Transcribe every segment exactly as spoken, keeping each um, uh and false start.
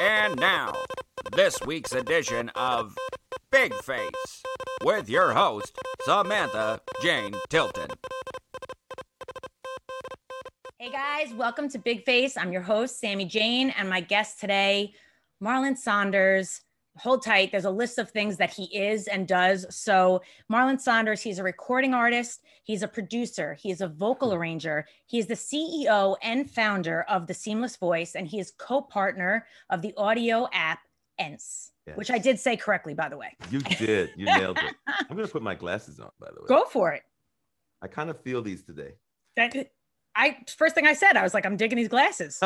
And now, this week's edition of Big Face with your host, Samantha Jane Tilton. Hey guys, welcome to Big Face. I'm your host, Sammy Jane, and my guest today, Marlon Saunders. Hold tight, there's a list of things that he is and does. So Marlon Saunders, he's a recording artist, he's a producer, he's a vocal arranger, he's the C E O and founder of The Seamless Voice, and he is co-partner of the audio app Ens, yes. Which I did say correctly, by the way. You did, you nailed it. I'm gonna put my glasses on, by the way. Go for it. I kind of feel these today. That, I first thing I said, I was like, I'm digging these glasses.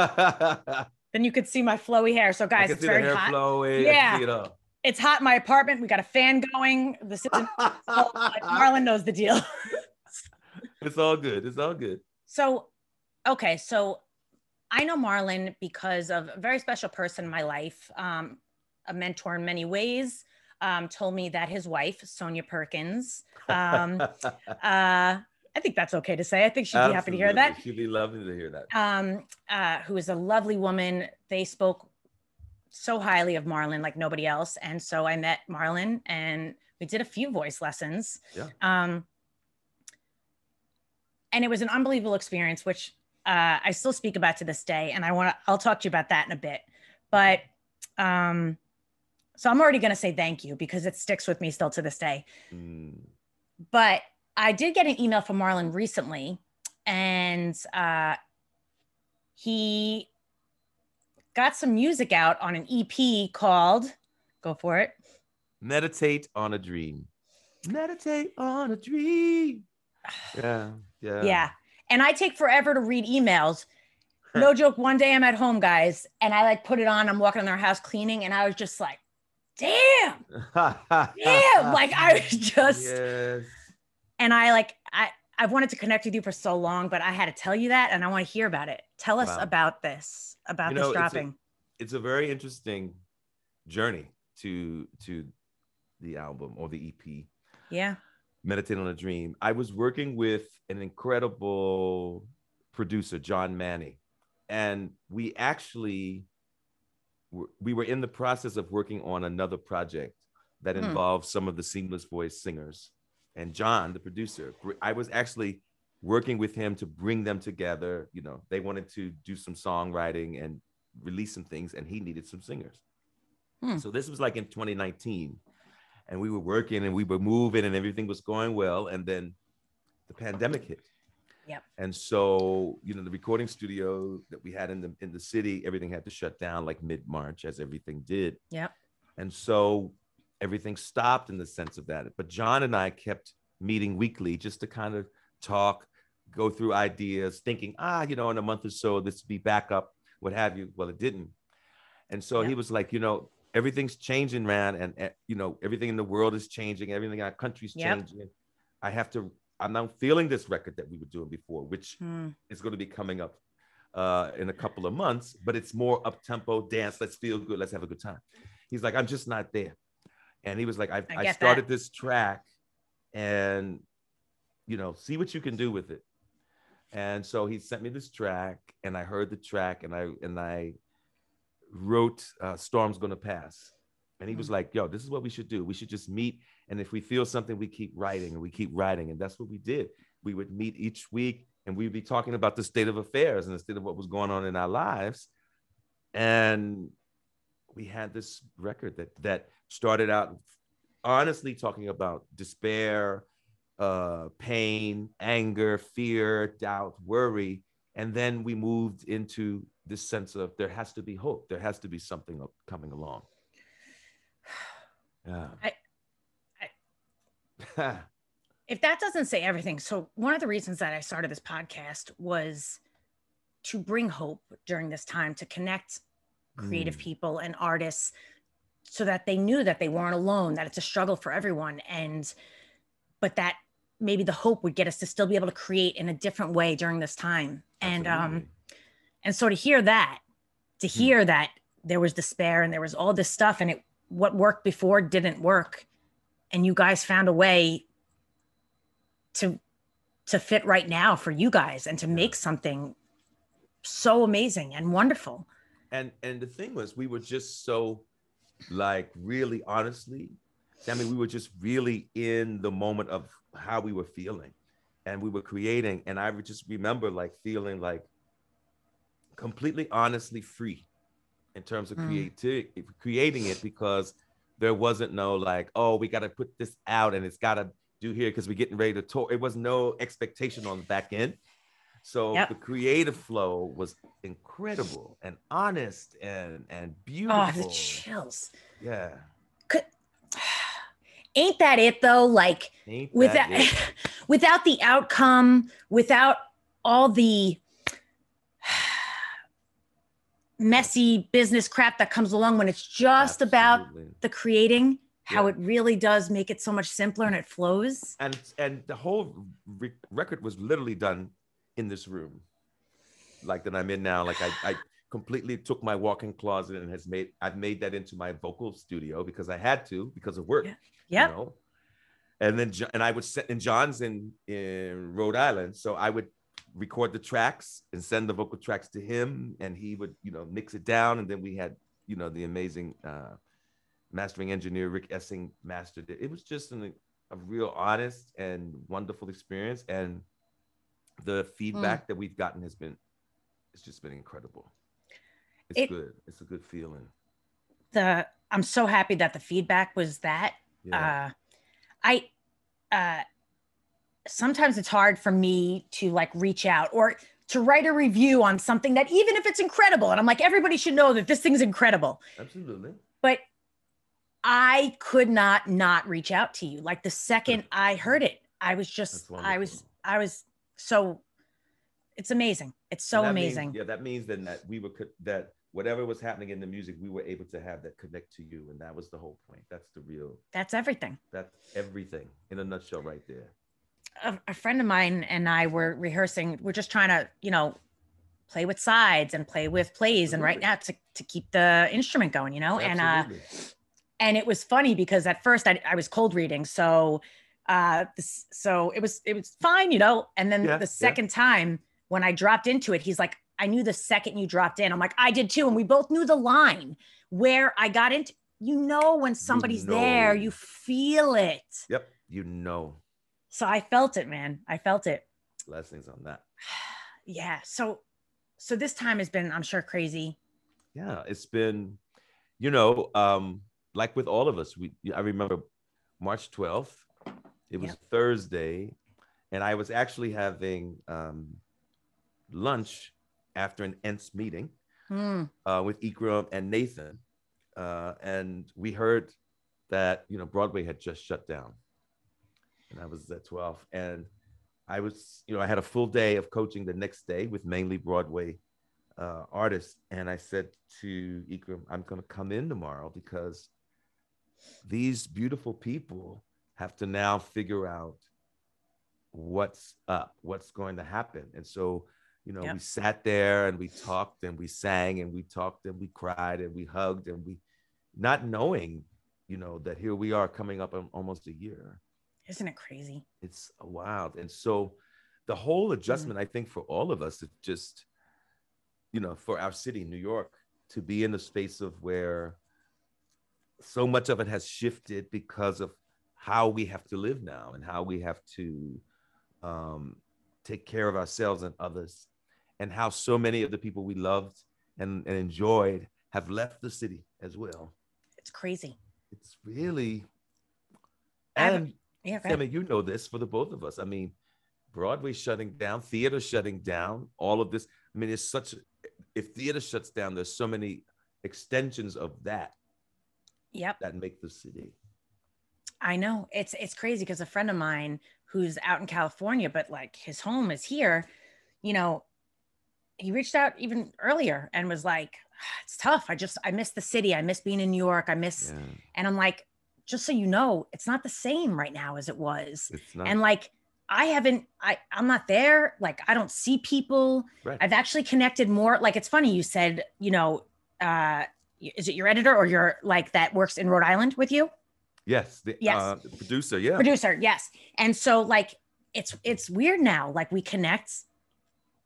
Then you could see my flowy hair. So guys, it's very hot. Flowy. Yeah, see it all. It's hot in my apartment. We got a fan going. This isn't, Marlon knows the deal. It's all good. It's all good. So, okay. So I know Marlon because of a very special person in my life, um, a mentor in many ways, um, told me that his wife, Sonia Perkins, um, uh, I think that's okay to say. I think she'd be Absolutely. happy to hear that. She'd be lovely to hear that. Um, uh, who is a lovely woman. They spoke so highly of Marlon, like nobody else. And so I met Marlon and we did a few voice lessons. Yeah. Um, and it was an unbelievable experience, which uh, I still speak about to this day. And I want to, I'll talk to you about that in a bit, but um, so I'm already going to say thank you because it sticks with me still to this day. Mm. But I did get an email from Marlon recently, and uh, he got some music out on an E P called, go for it. Meditate on a Dream. Meditate on a Dream. Yeah, yeah. Yeah, and I take forever to read emails. No joke, one day I'm at home, guys, and I like put it on, I'm walking in their house cleaning, and I was just like, damn, damn, like I was just... Yes. And I like, I, I've wanted to connect with you for so long, but I had to tell you that. And I want to hear about it. Tell us wow. about this, about you know, this dropping. It's a, it's a very interesting journey to, to the album or the E P. Yeah. Meditate on a Dream. I was working with an incredible producer, John Manny. And we actually, were, we were in the process of working on another project that hmm. involved some of the Seamless Voice singers. And John, the producer, I was actually working with him to bring them together. You know, they wanted to do some songwriting and release some things, and he needed some singers. Hmm. So this was like in twenty nineteen, and we were working and we were moving and everything was going well. And then the pandemic hit. Yep. And so, you know, the recording studio that we had in the in the city, everything had to shut down like mid-March, as everything did. Yep. And so everything stopped in the sense of that. But John and I kept meeting weekly just to kind of talk, go through ideas, thinking, ah, you know, in a month or so, this will be back up, what have you. Well, it didn't. And so yeah. he was like, you know, everything's changing, man. And, and, you know, everything in the world is changing. Everything in our country's yep. changing. I have to, I'm now feeling this record that we were doing before, which mm. is going to be coming up uh, in a couple of months, but it's more up-tempo, dance, let's feel good, let's have a good time. He's like, I'm just not there. And he was like, I, I, I started that. this track and, you know, see what you can do with it. And so he sent me this track and I heard the track and I and I wrote uh, Storm's Gonna Pass. And he mm-hmm. was like, yo, this is what we should do. We should just meet. And if we feel something, we keep writing and we keep writing. And that's what we did. We would meet each week and we'd be talking about the state of affairs and the state of what was going on in our lives. And we had this record that that started out honestly talking about despair, uh, pain, anger, fear, doubt, worry. And then we moved into this sense of there has to be hope. There has to be something coming along. Yeah. I, I, if that doesn't say everything. So one of the reasons that I started this podcast was to bring hope during this time, to connect creative mm. people and artists so that they knew that they weren't alone, that it's a struggle for everyone. And, but that maybe the hope would get us to still be able to create in a different way during this time. Absolutely. And, um, and so to hear that, to hear mm. that there was despair and there was all this stuff and it, what worked before didn't work. And you guys found a way to, to fit right now for you guys and to yeah. make something so amazing and wonderful. and and the thing was, we were just so, like, really honestly, I mean, we were just really in the moment of how we were feeling, and we were creating. And I just remember, like, feeling like completely honestly free in terms of creating mm. creating it, because there wasn't no like, oh, we got to put this out and it's got to do here because we're getting ready to tour. It was no expectation on the back end. So yep. the creative flow was incredible and honest and and beautiful. Oh, the chills. Yeah. Could, ain't that it though? Like ain't without without the outcome, without all the messy business crap that comes along, when it's just Absolutely. About the creating, how yeah. it really does make it so much simpler and it flows. And and the whole re record was literally done in this room, like that I'm in now. Like I, I completely took my walk-in closet and has made I've made that into my vocal studio because I had to, because of work. Yeah. Yep. You know? And then and I would send, and John's in in Rhode Island, so I would record the tracks and send the vocal tracks to him, and he would, you know, mix it down. And then we had, you know, the amazing uh, mastering engineer, Rick Essing, mastered it. It was just an, a real honest and wonderful experience. And the feedback mm. that we've gotten has been, it's just been incredible. It's it, good. It's a good feeling. The I'm so happy that the feedback was that. Yeah. Uh, I, uh, sometimes it's hard for me to like reach out or to write a review on something that, even if it's incredible, and I'm like, everybody should know that this thing's incredible. Absolutely. But I could not not reach out to you. Like the second I heard it, I was just, I was, I was so, it's amazing. It's so amazing. Means, yeah, that means then that we were, that whatever was happening in the music, we were able to have that connect to you. And that was the whole point. That's the real. That's everything. That's everything in a nutshell right there. A, a friend of mine and I were rehearsing. We're just trying to, you know, play with sides and play with plays Absolutely. And right now to, to keep the instrument going, you know? Absolutely. And, uh, and it was funny because at first I, I was cold reading. So, uh, this, so it was, it was fine, you know? And then yeah, the second yeah. time when I dropped into it, he's like, I knew the second you dropped in. I'm like, I did too. And we both knew the line where I got into, you know, when somebody's you know. There, you feel it. Yep. You know. So I felt it, man. I felt it. Blessings on that. Yeah. So, so this time has been, I'm sure, crazy. Yeah, it's been, you know, um, like with all of us. We, I remember March twelfth. It was yep. Thursday, and I was actually having um, lunch after an Ens meeting mm. uh, with Ikram and Nathan, uh, and we heard that, you know, Broadway had just shut down. And I was at twelve, and I was, you know, I had a full day of coaching the next day with mainly Broadway uh, artists. And I said to Ikram, I'm going to come in tomorrow because these beautiful people have to now figure out what's up, what's going to happen. And so, you know, yep. we sat there and we talked and we sang and we talked and we cried and we hugged and we, not knowing, you know, that here we are coming up on almost a year. Isn't it crazy? It's wild. And so the whole adjustment, mm-hmm. I think for all of us, it's just, you know, for our city, New York, to be in the space of where so much of it has shifted because of how we have to live now and how we have to um, take care of ourselves and others, and how so many of the people we loved and, and enjoyed have left the city as well. It's crazy. It's really... and. Yeah, right. I mean, you know this for the both of us. I mean, Broadway shutting down, theater shutting down, all of this. I mean, it's such, if theater shuts down, there's so many extensions of that. Yep. That make the city. I know. It's it's crazy because a friend of mine who's out in California, but like his home is here, you know, he reached out even earlier and was like, it's tough. I just, I miss the city. I miss being in New York. I miss, yeah. and I'm like, just so you know, it's not the same right now as it was. It's not. And like, I haven't, I, I'm not there. Like, I don't see people. Right. I've actually connected more. Like, it's funny. You said, you know, uh, is it your editor or your, like that works in Rhode Island with you? Yes. The, yes. Uh, the producer. Yeah. Producer. Yes. And so like, it's, it's weird now. Like we connect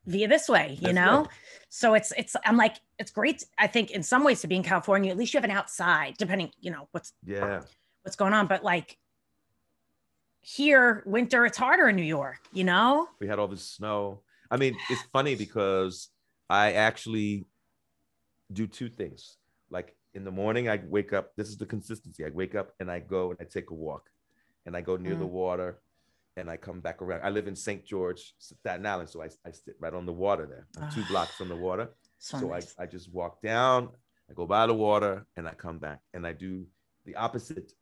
via this way, you That's know? Right. So it's, it's, I'm like, it's great. I think in some ways to be in California, at least you have an outside, depending, you know, what's, yeah. what's going on. But like here, winter, it's harder in New York, you know? We had all this snow. I mean, it's funny because I actually do two things. Like in the morning, I wake up, this is the consistency. I wake up and I go and I take a walk and I go near mm. the water. And I come back around. I live in Saint George, Staten Island. So I, I sit right on the water there. I'm two blocks from the water. So, so nice. I, I just walk down, I go by the water and I come back and I do the opposite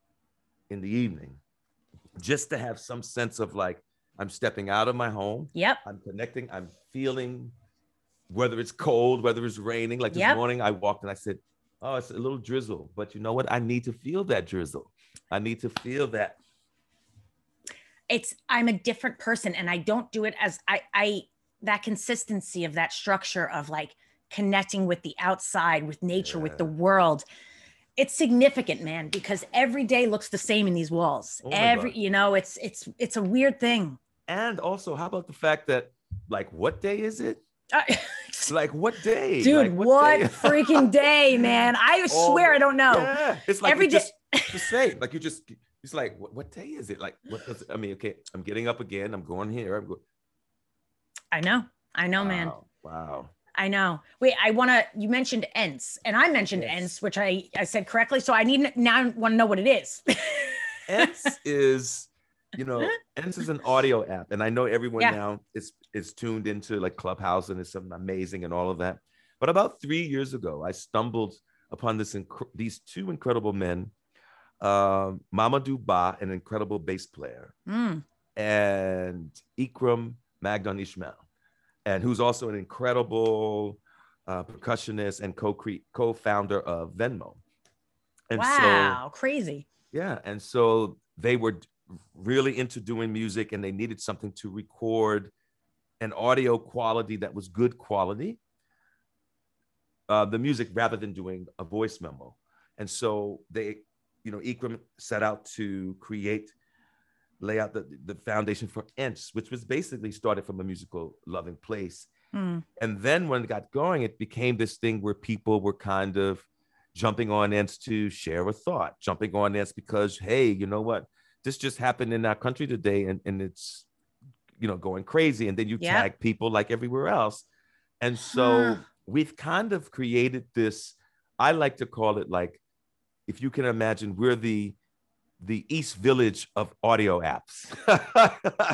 in the evening just to have some sense of like, I'm stepping out of my home. Yep. I'm connecting, I'm feeling, whether it's cold, whether it's raining. Like this yep. morning I walked and I said, oh, it's a little drizzle, but you know what? I need to feel that drizzle. I need to feel that. It's, I'm a different person and I don't do it as I, I, that consistency of that structure of like connecting with the outside, with nature, yeah. with the world. It's significant, man, because every day looks the same in these walls. Oh every, God. You know, it's, it's, it's a weird thing. And also how about the fact that like, what day is it? Uh, like what day? Dude, like, what, what day? Freaking day, man. I oh, swear, I don't know. Yeah. It's like, every day. Just, just say, like you just, it's like, what, what day is it? Like, what does it, I mean, okay, I'm getting up again. I'm going here. I'm going. I know. I know, wow, man. Wow. I know. Wait, I want to, you mentioned Ens and I mentioned yes. Ens, which I, I said correctly. So I need, now I want to know what it is. Ens is, you know, Ens is an audio app. And I know everyone yeah. now is, is tuned into like Clubhouse and it's something amazing and all of that. But about three years ago, I stumbled upon this, inc- these two incredible men. Um, Mamadou Ba, an incredible bass player, mm. and Ikram Magdon-Ismail, and who's also an incredible uh, percussionist and co-cre- co-founder of Venmo. And wow, so, crazy. Yeah, and so they were really into doing music and they needed something to record an audio quality that was good quality, uh, the music rather than doing a voice memo. And so they... you know, Ikram set out to create, lay out the, the foundation for Ens, which was basically started from a musical loving place. Mm. And then when it got going, it became this thing where people were kind of jumping on Ens to share a thought, jumping on Ens because, hey, you know what? This just happened in our country today and, and it's, you know, going crazy. And then you yep. tag people like everywhere else. And so we've kind of created this, I like to call it like, if you can imagine, we're the the East Village of audio apps.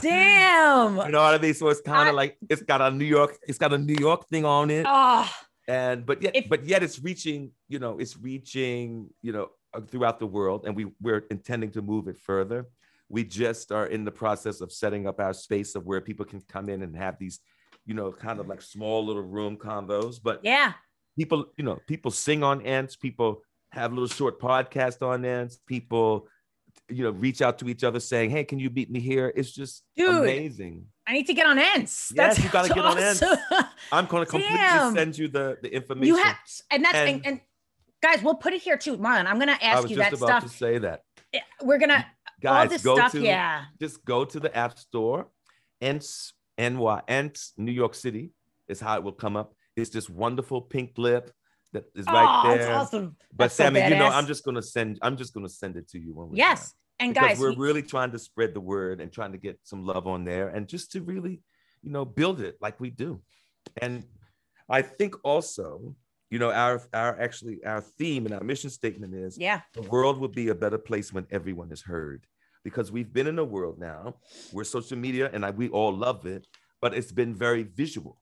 Damn. You know what I mean? So it's kind of like it's got a New York, it's got a New York thing on it. Oh, and but yet, if, but yet it's reaching, you know, it's reaching, you know, throughout the world. And we we're intending to move it further. We just are in the process of setting up our space of where people can come in and have these, you know, kind of like small little room convos. But yeah, people, you know, people sing on Ants, people have a little short podcast on Ens. People, you know, reach out to each other saying, hey, can you meet me here? It's just Dude, amazing. I need to get on Ens. Yes, that's you gotta awesome. Get on Ens. I'm gonna completely Damn. Send you the, the information. You have, and that's, and, and guys, we'll put it here too. Marlon, I'm gonna ask you that stuff. I was just about to say that. We're gonna, guys, all this go stuff, to, yeah. Just go to the app store, Ens, N Y, Ens, New York City is how it will come up. It's this wonderful pink lip. That is right oh, there. That's awesome. But that's Sammy, so you know, I'm just gonna send. I'm just gonna send it to you one. Yes, time. And because guys, we're we, really trying to spread the word and trying to get some love on there, and just to really, you know, build it like we do. And I think also, you know, our our actually our theme and our mission statement is, yeah, the world will be a better place when everyone is heard, because we've been in a world now where social media and I, we all love it, but it's been very visual.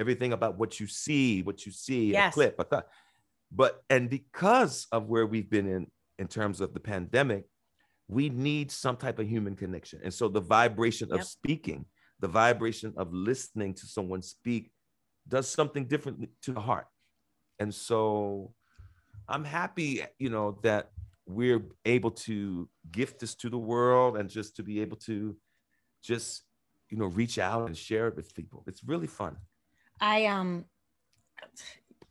Everything about what you see, what you see, yes. a clip, a th- but, and because of where we've been in, in terms of the pandemic, we need some type of human connection. And so the vibration yep. of speaking, the vibration of listening to someone speak does something different to the heart. And so I'm happy, you know, that we're able to gift this to the world and just to be able to just, you know, reach out and share it with people. It's really fun. I, um,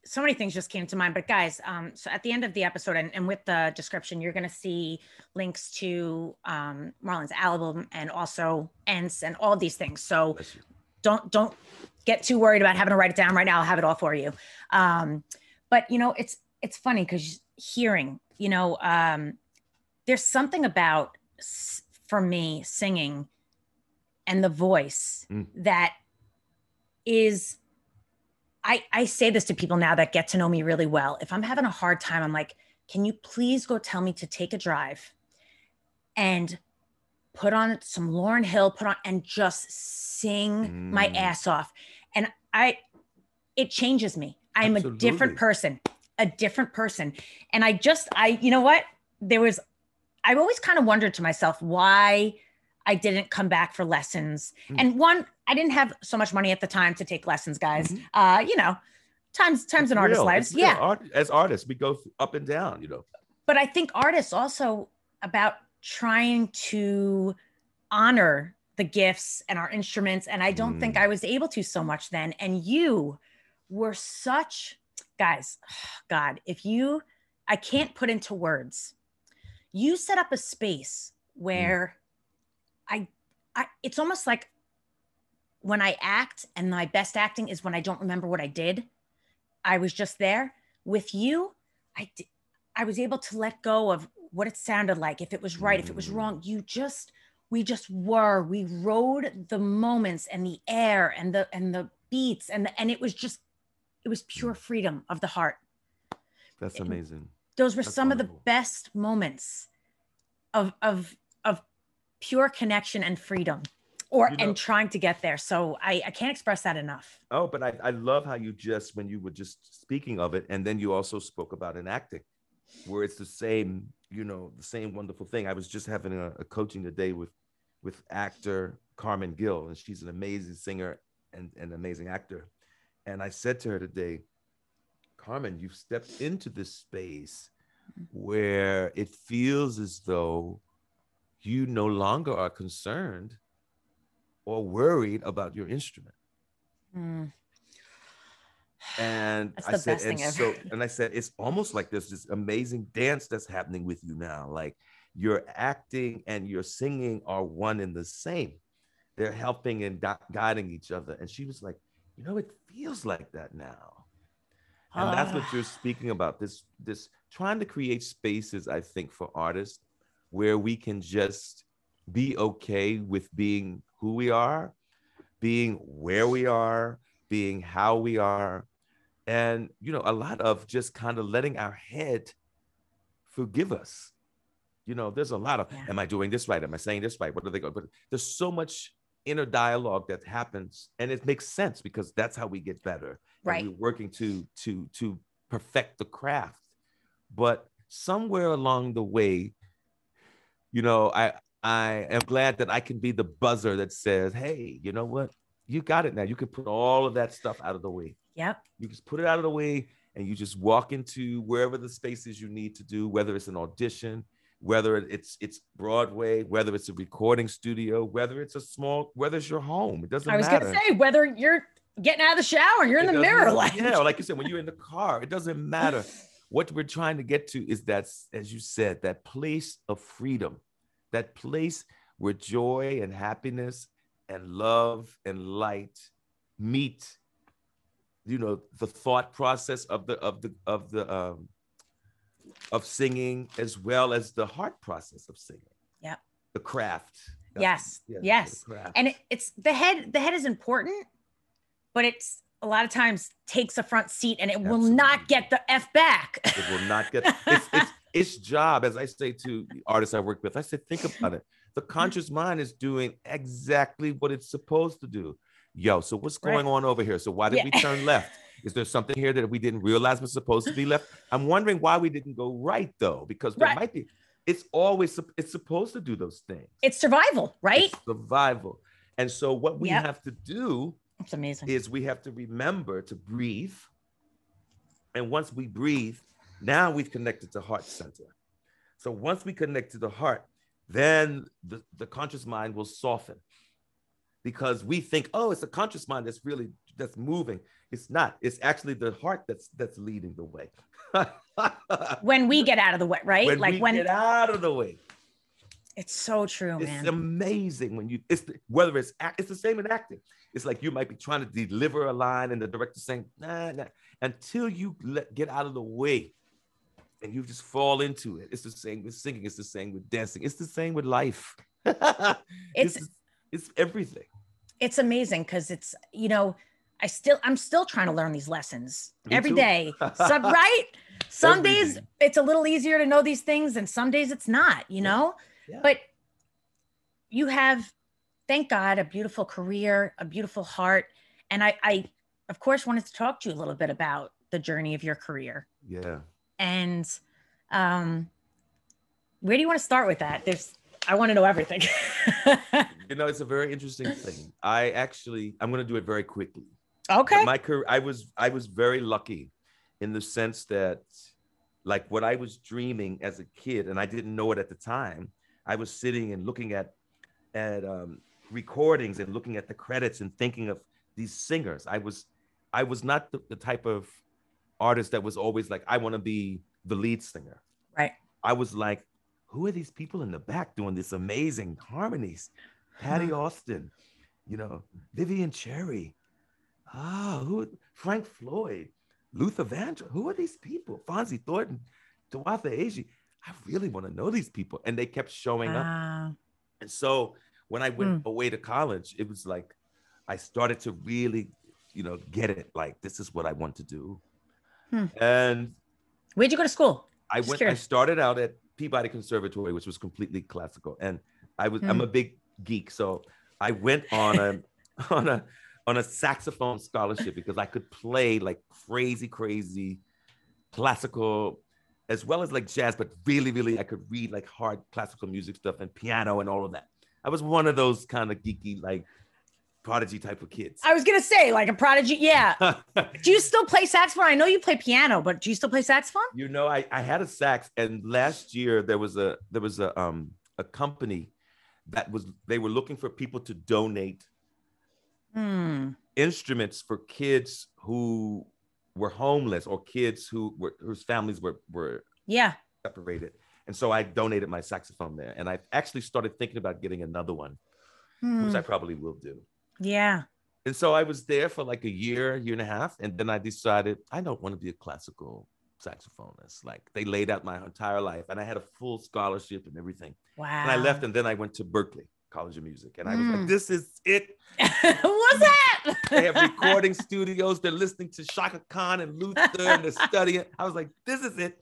so many things just came to mind, but guys, um, so at the end of the episode and, and with the description, you're going to see links to, um, Marlon's album and also Ens and all these things. So don't, don't get too worried about having to write it down right now. I'll have it all for you. Um, but, you know, it's it's funny because hearing, you know, um, there's something about, for me, singing and the voice mm. that is, I, I say this to people now that get to know me really well. If I'm having a hard time, I'm like, can you please go tell me to take a drive and put on some Lauryn Hill, put on and just sing mm. my ass off. And I, it changes me. I'm Absolutely. a different person, a different person. And I just, I, you know what? There was, I've always kind of wondered to myself why I didn't come back for lessons. Mm. And one, I didn't have so much money at the time to take lessons, guys. Mm-hmm. Uh, you know, times times in artists' lives. Yeah. Art, as artists, we go up and down, you know. But I think artists also about trying to honor the gifts and our instruments. And I don't mm. think I was able to so much then. And you were such, guys, oh God, if you, I can't put into words. You set up a space where mm. I, I, it's almost like when I act and my best acting is when I don't remember what I did. I was just there with you. I, I was able to let go of what it sounded like, if it was right, if it was wrong. You just, we just were, we rode the moments and the air and the, and the beats and the, and it was just, it was pure freedom of the heart. That's amazing. And those were That's some wonderful. of the best moments of, of, of pure connection and freedom or, you know, and trying to get there. So I, I can't express that enough. Oh, but I, I love how you just, when you were just speaking of it, and then you also spoke about in acting where it's the same, you know, the same wonderful thing. I was just having a, a coaching today with, with actor Carmen Gill, and she's an amazing singer and an amazing actor. And I said to her today, Carmen, you've stepped into this space where it feels as though you no longer are concerned or worried about your instrument. Mm. And that's I the said, best and thing so, ever. And I said, it's almost like there's this amazing dance that's happening with you now. Like your acting and your singing are one and the same. They're helping and guiding each other. And she was like, you know, it feels like that now. And uh. that's what you're speaking about. This, this trying to create spaces, I think, for artists where we can just be okay with being who we are, being where we are, being how we are, and, you know, a lot of just kind of letting our head forgive us. You know, there's a lot of, yeah. am I doing this right? Am I saying this right? What are they going? But there's so much inner dialogue that happens, and it makes sense because that's how we get better. Right. And we're working to, to, to perfect the craft. But somewhere along the way, you know, I, I am glad that I can be the buzzer that says, hey, you know what? You got it now. You can put all of that stuff out of the way. Yep. You just put it out of the way and you just walk into wherever the space is you need to do, whether it's an audition, whether it's it's Broadway, whether it's a recording studio, whether it's a small, whether it's your home. It doesn't matter. I was going to say, whether you're getting out of the shower, you're in the mirror. Like, yeah, like you said, when you're in the car, it doesn't matter. What we're trying to get to is that, as you said, that place of freedom, that place where joy and happiness and love and light meet, you know, the thought process of the of the of the um, of singing, as well as the heart process of singing. Yeah, the craft. Yes, yeah, yes, craft. And it, it's the head. The head is important, but it's a lot of times takes a front seat, and it Absolutely. will not get the F back. It will not get it's, it's its job. As I say to the artists I work with, I said, think about it. The conscious mind is doing exactly what it's supposed to do. Yo, so what's going right. on over here? So why did yeah. we turn left? Is there something here that we didn't realize was supposed to be left? I'm wondering why we didn't go right though, because there right. might be, it's always, it's supposed to do those things. It's survival, right? It's survival. And so what we yep. have to do it's amazing. is we have to remember to breathe. And once we breathe, now we've connected to heart center. So once we connect to the heart, then the, the conscious mind will soften, because we think, oh, it's the conscious mind that's really, that's moving. It's not, it's actually the heart that's, that's leading the way. When we get out of the way, right? When like we when we get out of the way. It's so true, man. It's amazing when you, it's the, whether it's, act, it's the same in acting. It's like you might be trying to deliver a line and the director's saying, nah, nah, until you let, get out of the way and you just fall into it. It's the same with singing. It's the same with dancing. It's the same with life. it's, it's It's everything. It's amazing because it's, you know, I still, I'm still trying to learn these lessons Me every too. day. Some, right? Some every days day. It's a little easier to know these things and some days it's not, you know? Yeah. But you have, thank God, a beautiful career, a beautiful heart. And I, I, of course, wanted to talk to you a little bit about the journey of your career. Yeah. And um, where do you want to start with that? There's, I want to know everything. You know, it's a very interesting thing. I actually, I'm going to do it very quickly. Okay. But my career, I was, I was very lucky in the sense that, like, what I was dreaming as a kid, and I didn't know it at the time, I was sitting and looking at, at um, recordings and looking at the credits and thinking of these singers. I was, I was not the, the type of artist that was always like, I want to be the lead singer. Right. I was like, who are these people in the back doing this amazing harmonies? Patty Austin, you know, Vivian Cherry, ah, who? Frank Floyd, Luther Vandross. Who are these people? Fonzie Thornton, Tawatha Eiji. I really want to know these people. And they kept showing wow. up. And so when I went mm. away to college, it was like, I started to really, you know, get it. Like, this is what I want to do. Hmm. And where'd you go to school? I Just went, curious. I started out at Peabody Conservatory, which was completely classical, and I was mm. I'm a big geek, so I went on a on a on a saxophone scholarship because I could play like crazy crazy classical as well as like jazz, but really really I could read like hard classical music stuff and piano and all of that. I was one of those kind of geeky like prodigy type of kids. I was gonna say like a prodigy, yeah. Do you still play saxophone? I know you play piano, but do you still play saxophone? You know, I, I had a sax, and last year there was a there was a um a company that was they were looking for people to donate mm. instruments for kids who were homeless or kids who were whose families were were yeah separated, and so I donated my saxophone there, and I actually started thinking about getting another one, mm. which I probably will do. Yeah. And so I was there for like a year, year and a half. And then I decided I don't want to be a classical saxophonist. Like they laid out my entire life and I had a full scholarship and everything. Wow. And I left and then I went to Berklee College of Music. And I was mm. like, this is it. What's that? They have recording studios. They're listening to Shaka Khan and Luther and they're studying. I was like, this is it.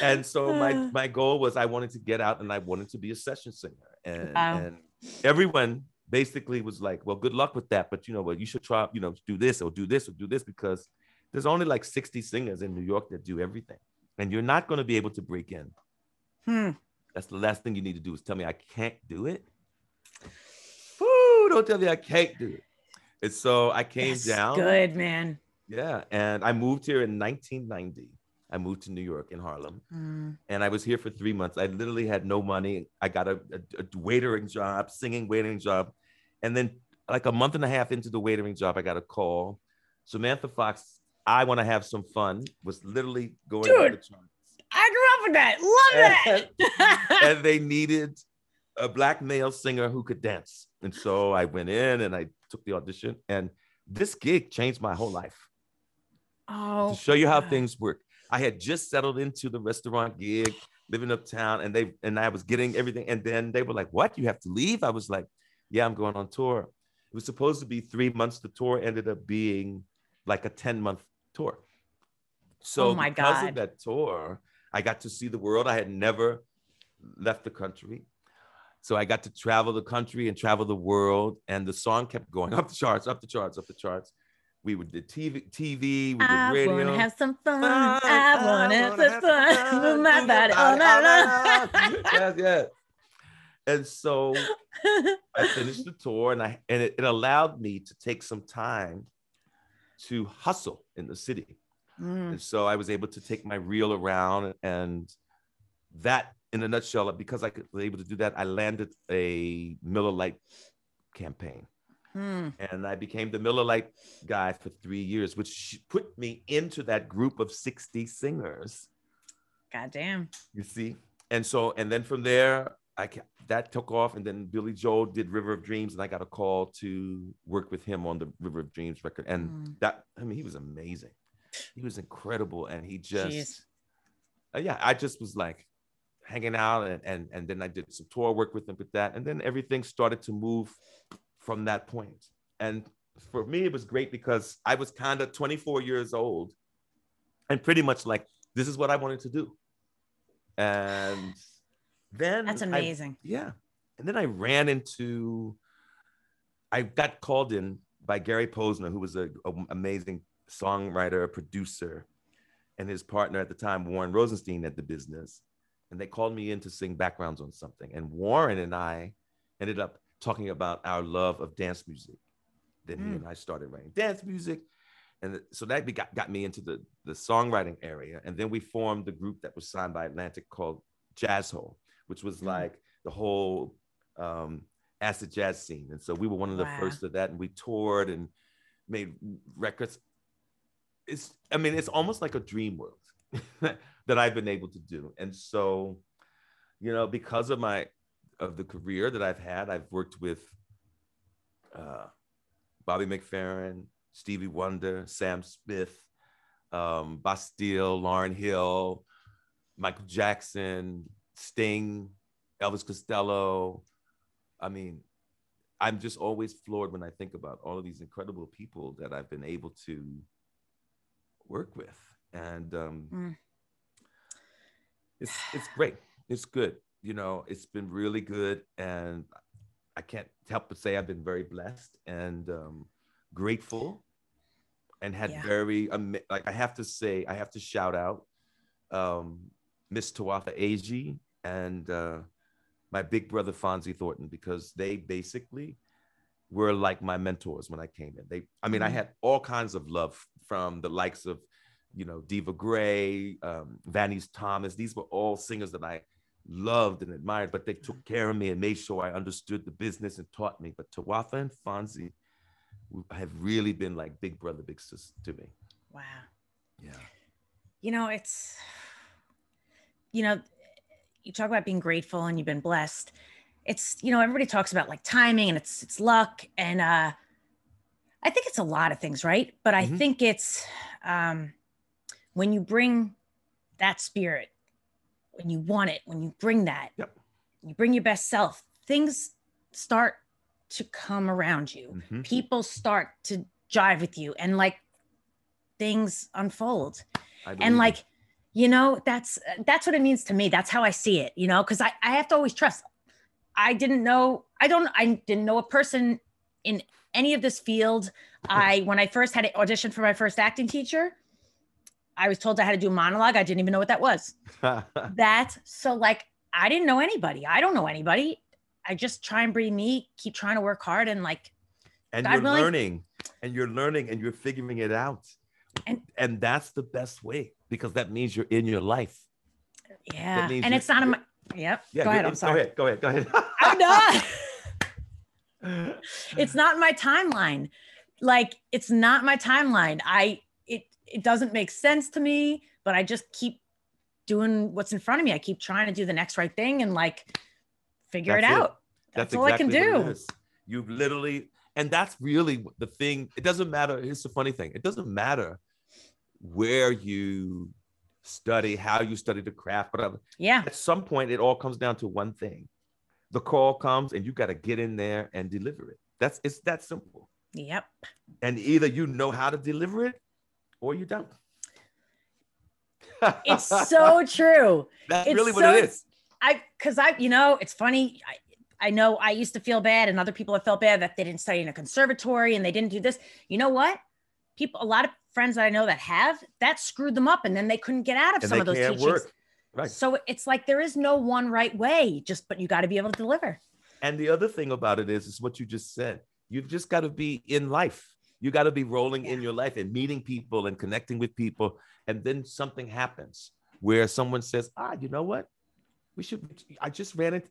And so my, my goal was I wanted to get out and I wanted to be a session singer. And, wow. and everyone... basically was like, well, good luck with that. But you know what, well, you should try, you know, do this or do this or do this because there's only like sixty singers in New York that do everything. And you're not going to be able to break in. Hmm. That's the last thing you need to do is tell me I can't do it. Woo, don't tell me I can't do it. And so I came That's down. Good, man. Yeah. And I moved here in nineteen ninety. I moved to New York in Harlem. Mm. And I was here for three months. I literally had no money. I got a, a, a waitering job, singing waitering job. And then like a month and a half into the waitering job, I got a call. Samantha Fox, I Want to Have Some Fun, was literally going Dude, out the charts. I grew up with that. Love and, that. And they needed a black male singer who could dance. And so I went in and I took the audition. And this gig changed my whole life. Oh, to show you how God. things work. I had just settled into the restaurant gig, living uptown, and they and I was getting everything. And then they were like, what? You have to leave? I was like, yeah, I'm going on tour. It was supposed to be three months. The tour ended up being like a ten-month tour. So oh my because God. of that tour, I got to see the world. I had never left the country. So I got to travel the country and travel the world. And the song kept going up the charts, up the charts, up the charts. We would do T V, T V, we did I radio. I want to have some fun. I, I want to have some fun. fun. Move my body on my own. Yes, yes. And so I finished the tour, and I and it, it allowed me to take some time to hustle in the city. Mm. And so I was able to take my reel around, and that, in a nutshell, because I was able to do that, I landed a Miller Lite campaign. Mm. And I became the Miller Lite guy for three years, which put me into that group of sixty singers. Goddamn. You see? And so, and then from there, I that took off, and then Billy Joel did River of Dreams, and I got a call to work with him on the River of Dreams record. And mm. that, I mean, he was amazing. He was incredible, and he just, uh, yeah, I just was like hanging out, and and and then I did some tour work with him with that, and then everything started to move from that point. And for me, it was great because I was kind of twenty-four years old, and pretty much like, this is what I wanted to do. And then that's amazing. I, yeah. And then I ran into, I got called in by Gary Posner, who was an amazing songwriter, producer, and his partner at the time, Warren Rosenstein, at the business. And they called me in to sing backgrounds on something. And Warren and I ended up talking about our love of dance music. Then mm. he and I started writing dance music. And so that got, got me into the, the songwriting area. And then we formed the group that was signed by Atlantic called Jazz Hole, which was mm. like the whole um, acid jazz scene. And so we were one of the wow. first of that. And we toured and made records. It's, I mean, it's almost like a dream world that I've been able to do. And so, you know, because of my, of the career that I've had, I've worked with uh, Bobby McFerrin, Stevie Wonder, Sam Smith, um, Bastille, Lauryn Hill, Michael Jackson, Sting, Elvis Costello. I mean, I'm just always floored when I think about all of these incredible people that I've been able to work with. And um, mm. it's it's great. It's good. You know, it's been really good. And I can't help but say I've been very blessed and um, grateful, and had yeah. very, um, like I have to say, I have to shout out um, Miss Tawatha Eiji and uh, my big brother Fonzie Thornton, because they basically were like my mentors when I came in. They, I mean, mm-hmm. I had all kinds of love from the likes of, you know, Diva Gray, um, Vanice Thomas. These were all singers that I loved and admired, but they took care of me and made sure I understood the business and taught me. But Tawatha and Fonzie have really been like big brother, big sister to me. Wow. Yeah. You know, it's, you know, you talk about being grateful and you've been blessed. It's, you know, everybody talks about like timing and it's, it's luck. And uh, I think it's a lot of things, right? But I mm-hmm. think it's um, when you bring that spirit, when you want it, when you bring that, yep. you bring your best self, things start to come around you. Mm-hmm. People start to jive with you, and like things unfold. And like, you know, that's, that's what it means to me. That's how I see it, you know, cause I, I have to always trust. I didn't know, I don't, I didn't know a person in any of this field. I, when I first had an audition for my first acting teacher, I was told I had to do a monologue. I didn't even know what that was. That's so like, I didn't know anybody. I don't know anybody. I just try and be me, keep trying to work hard. And like, and God you're willing, learning and you're learning and you're figuring it out. And, and that's the best way, because that means you're in your life. Yeah. And it's not, a, yep. Yeah, go ahead. I'm in, sorry. Go ahead. Go ahead. Go ahead. I'm not. It's not my timeline. Like, it's not my timeline. I, It doesn't make sense to me, but I just keep doing what's in front of me. I keep trying to do the next right thing and like figure that's it out. It. That's, that's all exactly I can do. You've literally, and that's really the thing. It doesn't matter. Here's the funny thing. It doesn't matter where you study, how you study the craft, whatever. Yeah. At some point, it all comes down to one thing. The call comes and you got to get in there and deliver it. That's, it's that simple. Yep. And either you know how to deliver it, or you don't. It's so true. That's it's really so, what it is. I, cause I, you know, it's funny. I, I know I used to feel bad, and other people have felt bad that they didn't study in a conservatory and they didn't do this. You know what? People, a lot of friends that I know that have, that screwed them up, and then they couldn't get out of and some of those teachings. Work. Right. So it's like, there is no one right way, just, but you got to be able to deliver. And the other thing about it is, is what you just said. You've just got to be in life. You got to be rolling yeah. in your life and meeting people and connecting with people. And then something happens where someone says, ah, you know what? We should, I just ran into,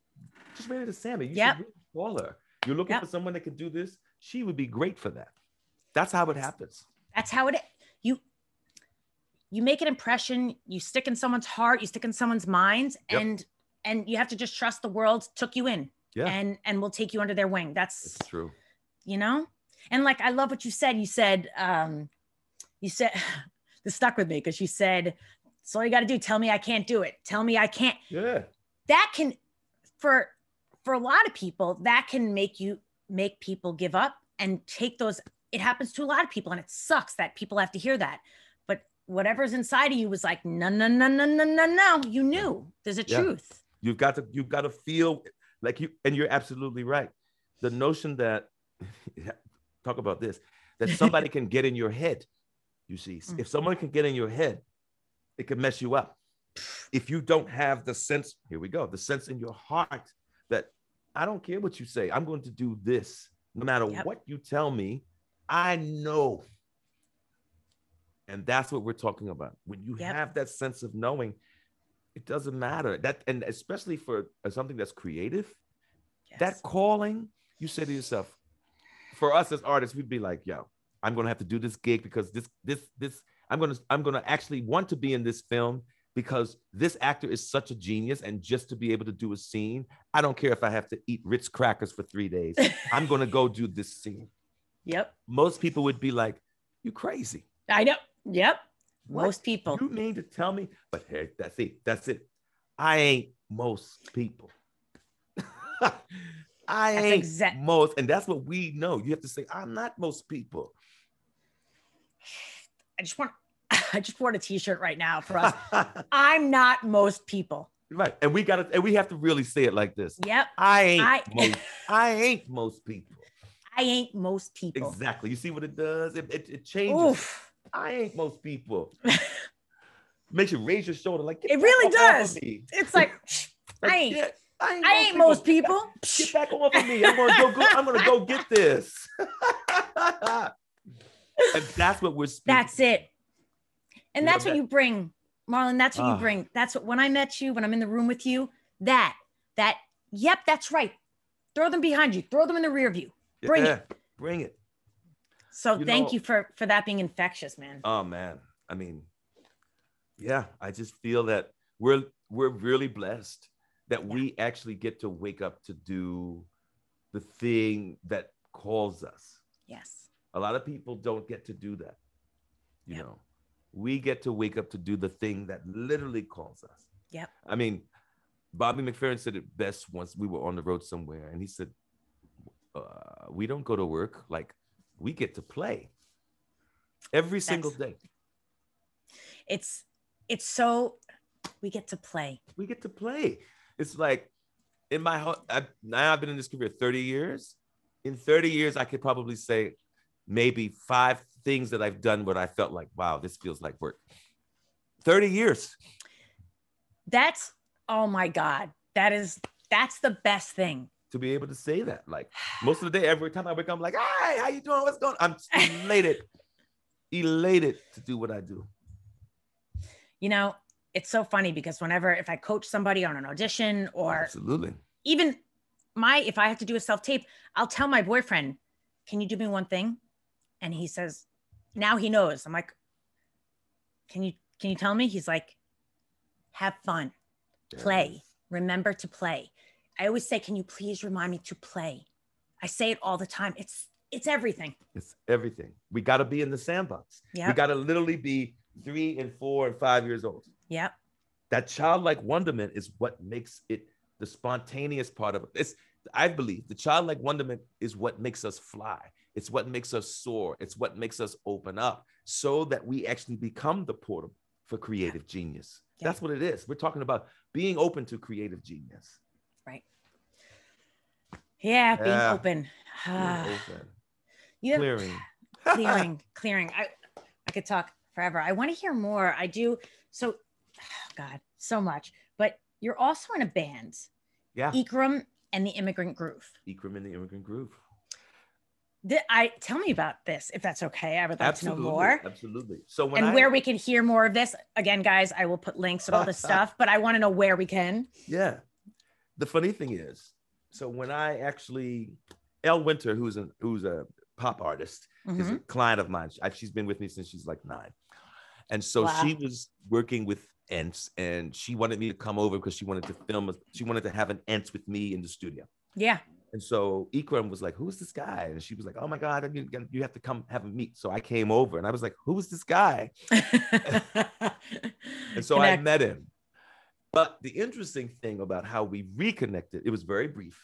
just ran into Sammy. You yep. should really call her. You're looking yep. for someone that can do this. She would be great for that. That's how it happens. That's how it, you, you make an impression, you stick in someone's heart, you stick in someone's minds, yep. and, and you have to just trust the world took you in yeah. and, and will take you under their wing. That's, that's true. You know? And like, I love what you said. You said, um, you said, this stuck with me because you said, that's all you got to do. Tell me I can't do it. Tell me I can't. Yeah. That can, for, for a lot of people, that can make you, make people give up and take those. It happens to a lot of people and it sucks that people have to hear that. But whatever's inside of you was like, no, no, no, no, no, no, no. You knew there's a yeah. truth. You've got to, you've got to feel like you, and you're absolutely right. The notion that, talk about this, that somebody can get in your head. You see, mm. if someone can get in your head, it can mess you up. If you don't have the sense, here we go, the sense in your heart that I don't care what you say, I'm going to do this. No matter yep. what you tell me, I know. And that's what we're talking about. When you yep. have that sense of knowing, it doesn't matter. That, and especially for something that's creative, yes. that calling, you say to yourself, for us as artists, we'd be like, yo, I'm going to have to do this gig because this, this, this, I'm going to, I'm going to actually want to be in this film because this actor is such a genius. And just to be able to do a scene, I don't care if I have to eat Ritz crackers for three days. I'm going to go do this scene. Yep. Most people would be like, you crazy. I know. Yep. What? Most people. You mean to tell me? But hey, that's it. That's it. I ain't most people. I that's ain't exact- most. And that's what we know. You have to say, I'm not most people. I just want, I just want a t-shirt right now for us. I'm not most people. Right. And we got to, and we have to really say it like this. Yep. I ain't, I, most, I ain't most people. I ain't most people. Exactly. You see what it does? It, it, it changes. Oof. I ain't most people. Makes you raise your shoulder. Like it really does. It's like, like I ain't. Get, I ain't, I most, ain't people. most people. Get back, get back off of me. I'm gonna go. Go I'm gonna go get this. And that's what we're speaking. That's it. And you that's what that. you bring, Marlon. That's what uh. you bring. That's what, when I met you, when I'm in the room with you, that, that, yep, that's right. Throw them behind you. Throw them in the rear view. Bring yeah. it. Bring it. So you thank know, you for, for that being infectious, man. Oh, man. I mean, yeah, I just feel that we're, we're really blessed that yeah. we actually get to wake up to do the thing that calls us. Yes. A lot of people don't get to do that. You yep. know, we get to wake up to do the thing that literally calls us. Yep. I mean, Bobby McFerrin said it best once. We were on the road somewhere and he said, uh, we don't go to work, like we get to play every single That's, day. It's, it's so, we get to play. We get to play. It's like in my house, now I've been in this career thirty years. In thirty years, I could probably say maybe five things that I've done where I felt like, wow, this feels like work. thirty years. That's, oh my God. That is, that's the best thing. To be able to say that, like most of the day, every time I wake up, I'm like, "Hi, how you doing? What's going on?" I'm elated, elated to do what I do. You know, it's so funny because whenever, if I coach somebody on an audition or absolutely, even my, if I have to do a self-tape, I'll tell my boyfriend, "Can you do me one thing?" And he says, now he knows. I'm like, "Can you, can you tell me?" He's like, "Have fun, play, yeah. remember to play." I always say, "Can you please remind me to play?" I say it all the time. It's it's everything. It's everything. We got to be in the sandbox. Yep. We got to literally be three and four and five years old. Yep. That childlike wonderment is what makes it the spontaneous part of it. It's, I believe the childlike wonderment is what makes us fly. It's what makes us soar. It's what makes us open up so that we actually become the portal for creative yep. genius. Yep. That's what it is. We're talking about being open to creative genius. Right. Yeah, being yeah. open. Being open. You have, clearing. Clearing, clearing. I, I could talk forever. I want to hear more. I do. So, oh God, so much. But you're also in a band. Yeah. Ikram and the Immigrant Groove. Ikram and the Immigrant Groove. The, I tell me about this, if that's okay. I would like absolutely, to know more. Absolutely. So when and I, where we can hear more of this. Again, guys, I will put links and all this stuff, but I want to know where we can. Yeah. The funny thing is, so when I actually, Elle Winter, who's an, who's a pop artist, mm-hmm. is a client of mine. I, she's been with me since she's like nine. And so wow. she was working with Ents, and she wanted me to come over because she wanted to film. She wanted to have an Ents with me in the studio. Yeah. And so Ikram was like, who's this guy? And she was like, oh my God, you have to come have a meet. So I came over and I was like, who's this guy? And so Connect. I met him. But the interesting thing about how we reconnected, it was very brief.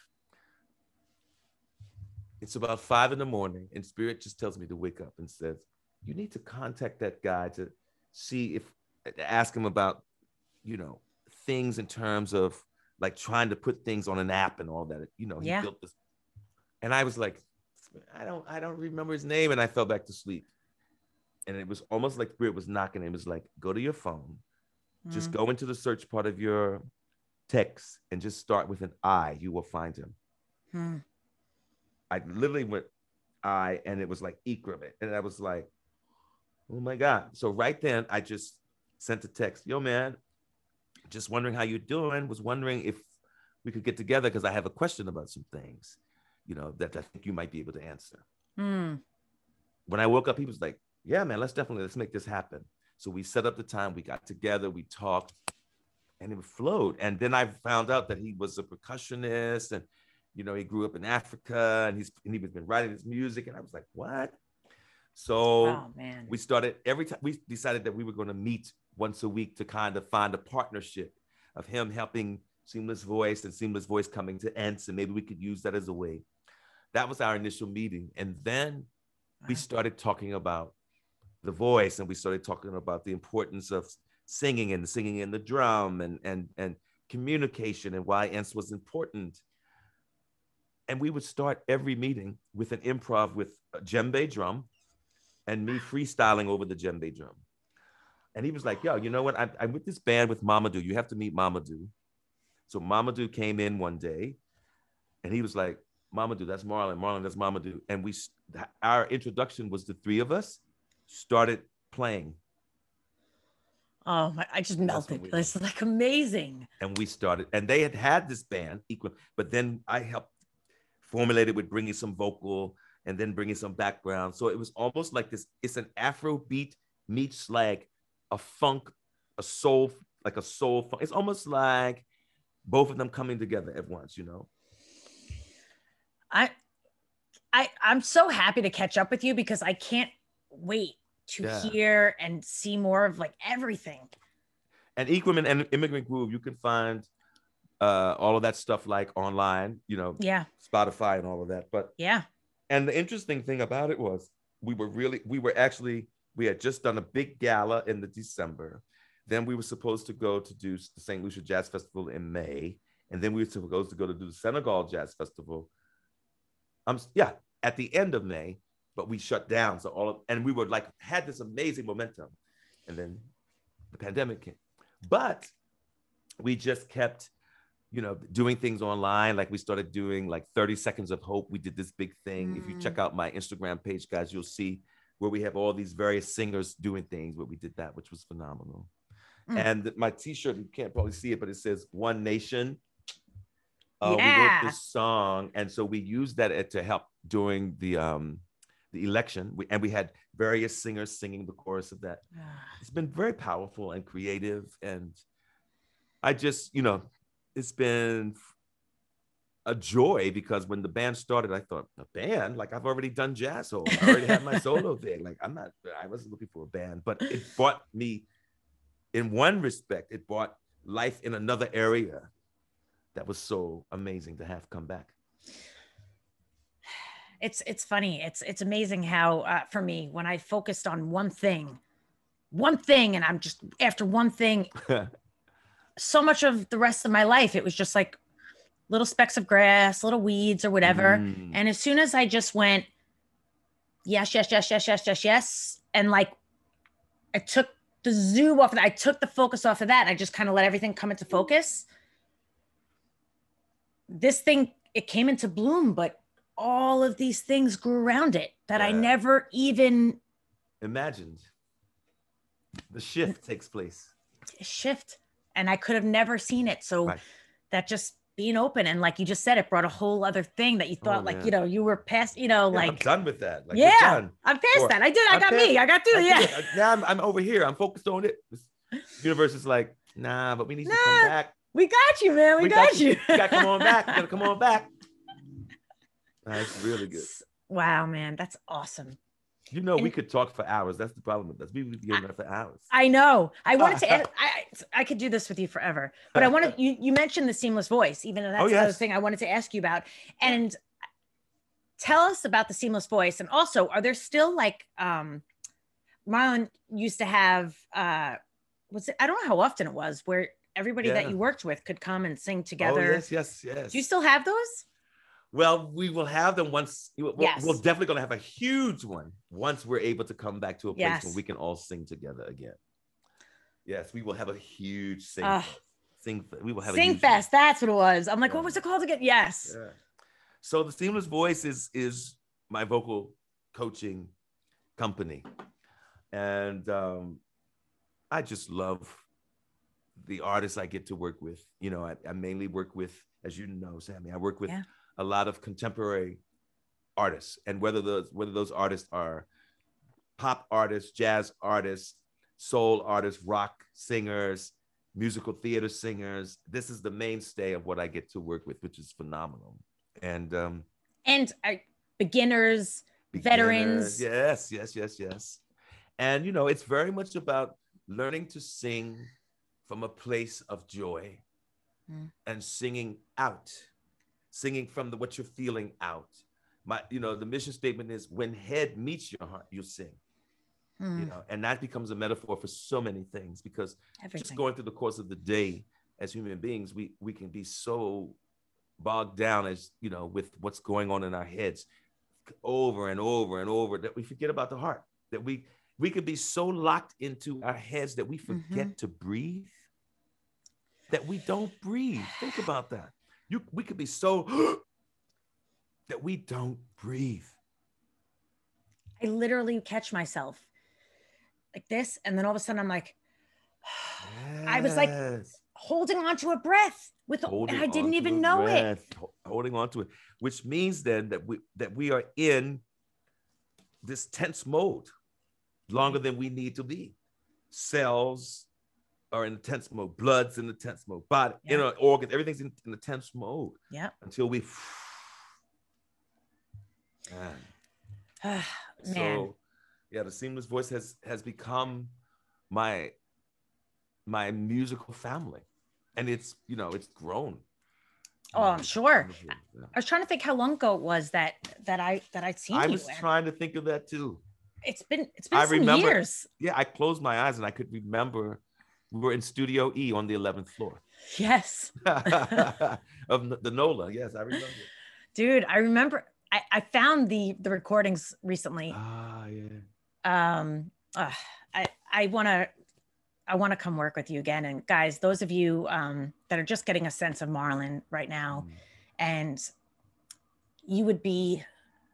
It's about five in the morning and Spirit just tells me to wake up and says, you need to contact that guy to see if, ask him about, you know, things in terms of like trying to put things on an app and all that, you know, he yeah. built this. And I was like, I don't, I don't remember his name. And I fell back to sleep. And it was almost like Spirit was knocking. It was like, go to your phone, mm. just go into the search part of your text and just start with an I, you will find him. Hmm. I literally went I, and it was like Ikram. And I was like, oh my God. So right then I just sent a text, yo man, just wondering how you're doing, was wondering if we could get together because I have a question about some things, you know, that I think you might be able to answer. Mm. When I woke up, he was like, yeah, man, let's definitely, let's make this happen. So we set up the time, we got together, we talked, and it flowed. And then I found out that he was a percussionist and, you know, he grew up in Africa and he's and he was been writing his music. And I was like, what? So oh, man. we started every time, we decided that we were going to meet once a week to kind of find a partnership of him helping Seamless Voice and Seamless Voice coming to Ens, and maybe we could use that as a way. That was our initial meeting. And then wow. we started talking about the voice and we started talking about the importance of singing and singing in the drum and, and, and communication and why Ens was important. And we would start every meeting with an improv with a djembe drum and me freestyling over the djembe drum. And he was like, yo, you know what? I'm, I'm with this band with Mamadou. You have to meet Mamadou. So Mamadou came in one day and he was like, Mamadou, that's Marlon. Marlon, that's Mamadou. And we, our introduction was the three of us started playing. Oh my, I just melted. That's like amazing. And we started, and they had had this band, but then I helped formulate it with bringing some vocal and then bringing some background. So it was almost like this, it's an Afrobeat meets slag. A funk, a soul, like a soul funk. It's almost like both of them coming together at once, you know? I, I, I'm so happy to catch up with you because I can't wait to yeah. hear and see more of like everything. And Ikram and, and Immigrant Groove, you can find uh, all of that stuff like online, you know, yeah. Spotify and all of that. But yeah. And the interesting thing about it was we were really, we were actually, we had just done a big gala in the December. Then we were supposed to go to do the Saint Lucia Jazz Festival in May. And then we were supposed to go to do the Senegal Jazz Festival. Um, yeah, at the end of May, but we shut down. So all of, and we were like, had this amazing momentum. And then the pandemic came. But we just kept, you know, doing things online. Like we started doing like thirty seconds of hope. We did this big thing. Mm. If you check out my Instagram page, guys, you'll see where we have all these various singers doing things, where we did that, which was phenomenal. Mm. And my t-shirt, you can't probably see it, but it says One Nation. Uh, yeah. We wrote this song. And so we used that to help during the um, the election. We, and we had various singers singing the chorus of that. Yeah. It's been very powerful and creative. And I just, you know, it's been a joy because when the band started, I thought, a band? Like, I've already done jazz solo. I already had my solo thing. Like, I'm not, I wasn't looking for a band, but it brought me, in one respect, it brought life in another area that was so amazing to have come back. It's it's funny. It's it's amazing how, uh, for me, when I focused on one thing, one thing, and I'm just after one thing, so much of the rest of my life, it was just like, little specks of grass, little weeds or whatever. Mm. And as soon as I just went, yes, yes, yes, yes, yes, yes, yes. And like, I took the zoom off of that. I took the focus off of that. I just kind of let everything come into focus. This thing, it came into bloom, but all of these things grew around it that yeah. I never even imagined. The shift takes place. Shift. And I could have never seen it. So right. that just, being open and like you just said, it brought a whole other thing that you thought oh, like, you know, you were past, you know, yeah, like I'm done with that. Like, yeah, done. I'm past or, that. I did. I I'm got past, me. I got through. I yeah. Now I'm, I'm over here. I'm focused on it. universe is like, nah, but we need nah, you to come back. We got you, man. We, we got, got you. You got to come on back. You got to come on back. That's really good. Wow, man. That's awesome. You know, and we could talk for hours. That's the problem with us. We would be doing that for hours. I know. I wanted to add, I I could do this with you forever, but I wanted, you, you mentioned the Seamless Voice, even though that's oh, yes. another thing I wanted to ask you about. And tell us about the Seamless Voice. And also, are there still like, um, Marlon used to have, uh, was it, I don't know how often it was, where everybody yeah. that you worked with could come and sing together. Oh, yes, yes, yes. Do you still have those? Well, we will have them once. We're, yes. we're definitely going to have a huge one once we're able to come back to a place yes. where we can all sing together again. Yes, we will have a huge sing. Uh, sing we will have sing a huge fest. One. That's what it was. I'm like, yeah. what was it called again? Yes. Yeah. So the Seamless Voice is is my vocal coaching company, and um, I just love the artists I get to work with. You know, I, I mainly work with, as you know, Sammy. I work with. Yeah. a lot of contemporary artists, and whether those whether those artists are pop artists, jazz artists, soul artists, rock singers, musical theater singers, this is the mainstay of what I get to work with, which is phenomenal. And um, and uh, beginners, beginners, veterans. Yes, yes, yes, yes. And you know, it's very much about learning to sing from a place of joy mm. and singing out. Singing from the, what you're feeling out. My, you know, the mission statement is when head meets your heart, you sing, mm. you know, and that becomes a metaphor for so many things, because Everything. just going through the course of the day as human beings, we, we can be so bogged down as, you know, with what's going on in our heads over and over and over that we forget about the heart, that we, we could be so locked into our heads that we forget mm-hmm. to breathe, that we don't breathe. Think about that. You, we could be so that we don't breathe. I literally catch myself like this. And then all of a sudden I'm like, yes. I was like holding onto a breath with, the, and I didn't even know breath. it. Holding onto it, which means then that we, that we are in this tense mode longer than we need to be. Cells are in the tense mode, blood's in the tense mode, body, yeah. inner organs, everything's in, in the tense mode. Yeah. Until we, man. Man. So yeah, the Seamless Voice has has become my my musical family, and it's you know it's grown. Oh, um, I'm sure. Yeah. I was trying to think how long ago it was that that I that I'd seen I you. I was at. trying to think of that too. It's been it's been I some remember, years. Yeah, I closed my eyes and I could remember. We were in Studio E on the eleventh floor. Yes. Of the NOLA. Yes, I remember. Dude, I remember. I, I found the the recordings recently. Ah, yeah. Um, uh, I I wanna I wanna come work with you again. And guys, those of you um, that are just getting a sense of Marlon right now, mm. and you would be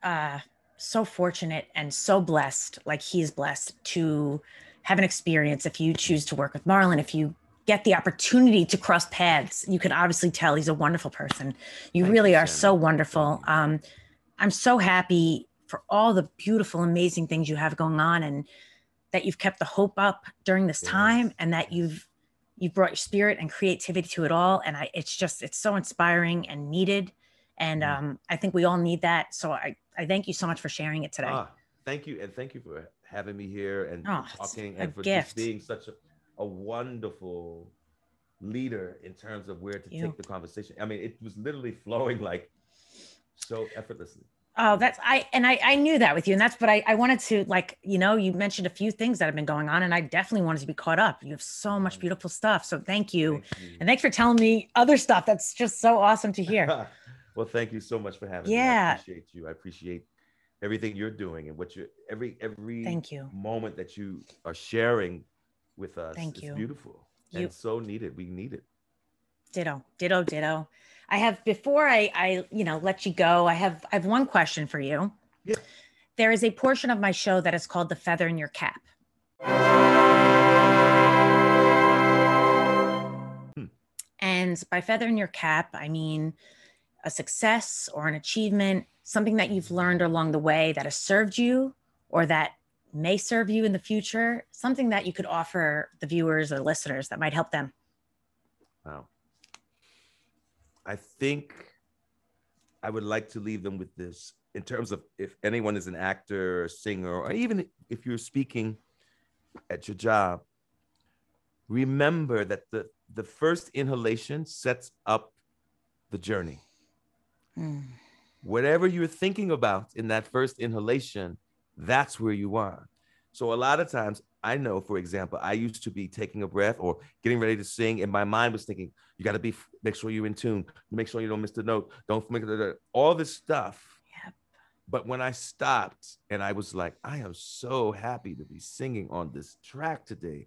uh, so fortunate and so blessed, like he's blessed to. Have an experience if you choose to work with Marlon. If you get the opportunity to cross paths, you can obviously tell he's a wonderful person. You Thank really you, are Sammy. so wonderful. Um, I'm so happy for all the beautiful, amazing things you have going on, and that you've kept the hope up during this yes. time, and that you've you've brought your spirit and creativity to it all. And I, it's just, it's so inspiring and needed. And mm-hmm. um, I think we all need that. So I, I thank you so much for sharing it today. Ah, thank you, and thank you for it. having me here and oh, talking and for gift. just being such a, a wonderful leader in terms of where to you. take the conversation. I mean, it was literally flowing like so effortlessly. Oh, that's, I, and I, I knew that with you, and that's, but I, I wanted to, like, you know, you mentioned a few things that have been going on, and I definitely wanted to be caught up. You have so much beautiful stuff. So thank you. Thank you. And thanks for telling me other stuff. That's just so awesome to hear. Well, thank you so much for having yeah. me. I appreciate you. I appreciate everything you're doing, and what you're every every Thank you. moment that you are sharing with us. Thank you. It's beautiful you. and so needed. We need it. Ditto, ditto, ditto. I have before I I you know let you go. I have I have one question for you. Yeah. There is a portion of my show that is called The Feather in Your Cap. Hmm. And by feather in your cap, I mean a success or an achievement. Something that you've learned along the way that has served you, or that may serve you in the future, something that you could offer the viewers or listeners that might help them? Wow. I think I would like to leave them with this. In terms of if anyone is an actor or singer, or even if you're speaking at your job, remember that the, the first inhalation sets up the journey. Mm. Whatever you're thinking about in that first inhalation, that's where you are. So a lot of times, I know, for example, I used to be taking a breath or getting ready to sing, and my mind was thinking, you got to be, make sure you're in tune, make sure you don't miss the note, don't make all this stuff. Yep. But when I stopped and I was like, I am so happy to be singing on this track today.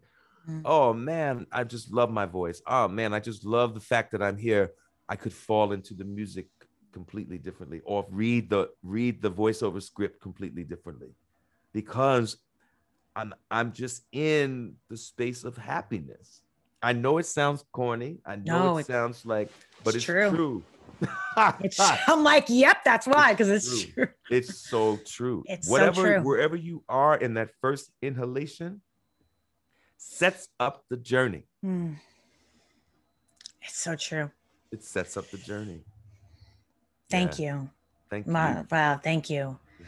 Mm-hmm. Oh man, I just love my voice. Oh man, I just love the fact that I'm here. I could fall into the music completely differently, or read the read the voiceover script completely differently, because I'm I'm just in the space of happiness. I know it sounds corny. I know no, it sounds like, but it's, it's true. true. It's, I'm like, yep, that's why, because it's, it's true. true. It's so true. It's Whatever, so true. Wherever you are in that first inhalation sets up the journey. Mm. It's so true. It sets up the journey. Thank yeah. you. Thank Ma- you. Wow, thank you. Yeah.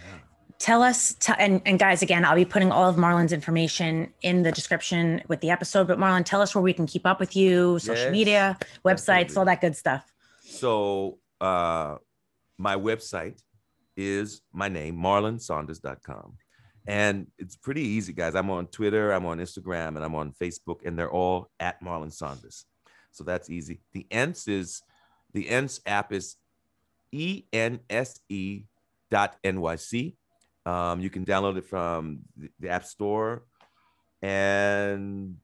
Tell us, t- and, and guys, again, I'll be putting all of Marlon's information in the description with the episode, but Marlon, tell us where we can keep up with you, social yes, media, websites, definitely. all that good stuff. So uh, my website is my name, marlon saunders dot com. And it's pretty easy, guys. I'm on Twitter, I'm on Instagram, and I'm on Facebook, and they're all at Marlon Saunders. So that's easy. The Ents is, the Ents app is E N S E dot N Y C. Um, you can download it from the, the App Store, and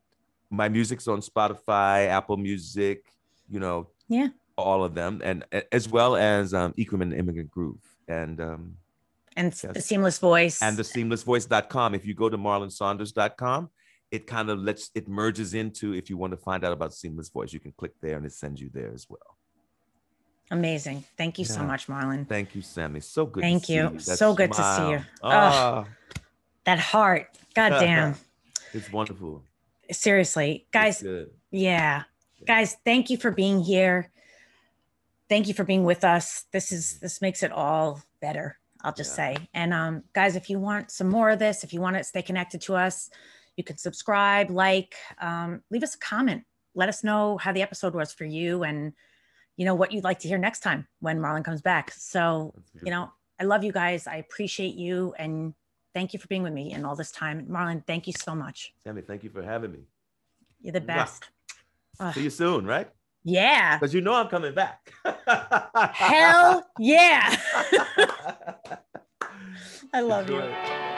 my music's on Spotify, Apple Music, you know, yeah, all of them, and as well as um, Ikram and the Immigrant Groove, and um, and yes. The Seamless Voice, and the seamless voice dot com. If you go to marlon saunders dot com, it kind of lets it merges into. If you want to find out about Seamless Voice, you can click there, and it sends you there as well. Amazing. Thank you yeah. so much, Marlon. Thank you, Sammy. So good Thank to you. see you. That so good smile. to see you. Oh. Oh, that heart. God damn. It's wonderful. Seriously. Guys, yeah. yeah. Guys, thank you for being here. Thank you for being with us. This is this makes it all better, I'll just yeah. say. And um, guys, if you want some more of this, if you want to stay connected to us, you can subscribe, like, um, leave us a comment. Let us know how the episode was for you, and you know, what you'd like to hear next time when Marlon comes back. So, you know, I love you guys. I appreciate you. And thank you for being with me in all this time. Marlon, thank you so much. Sammy, thank you for having me. You're the best. Wow. See you soon, right? Yeah. Because you know I'm coming back. Hell yeah. I love Enjoy. you.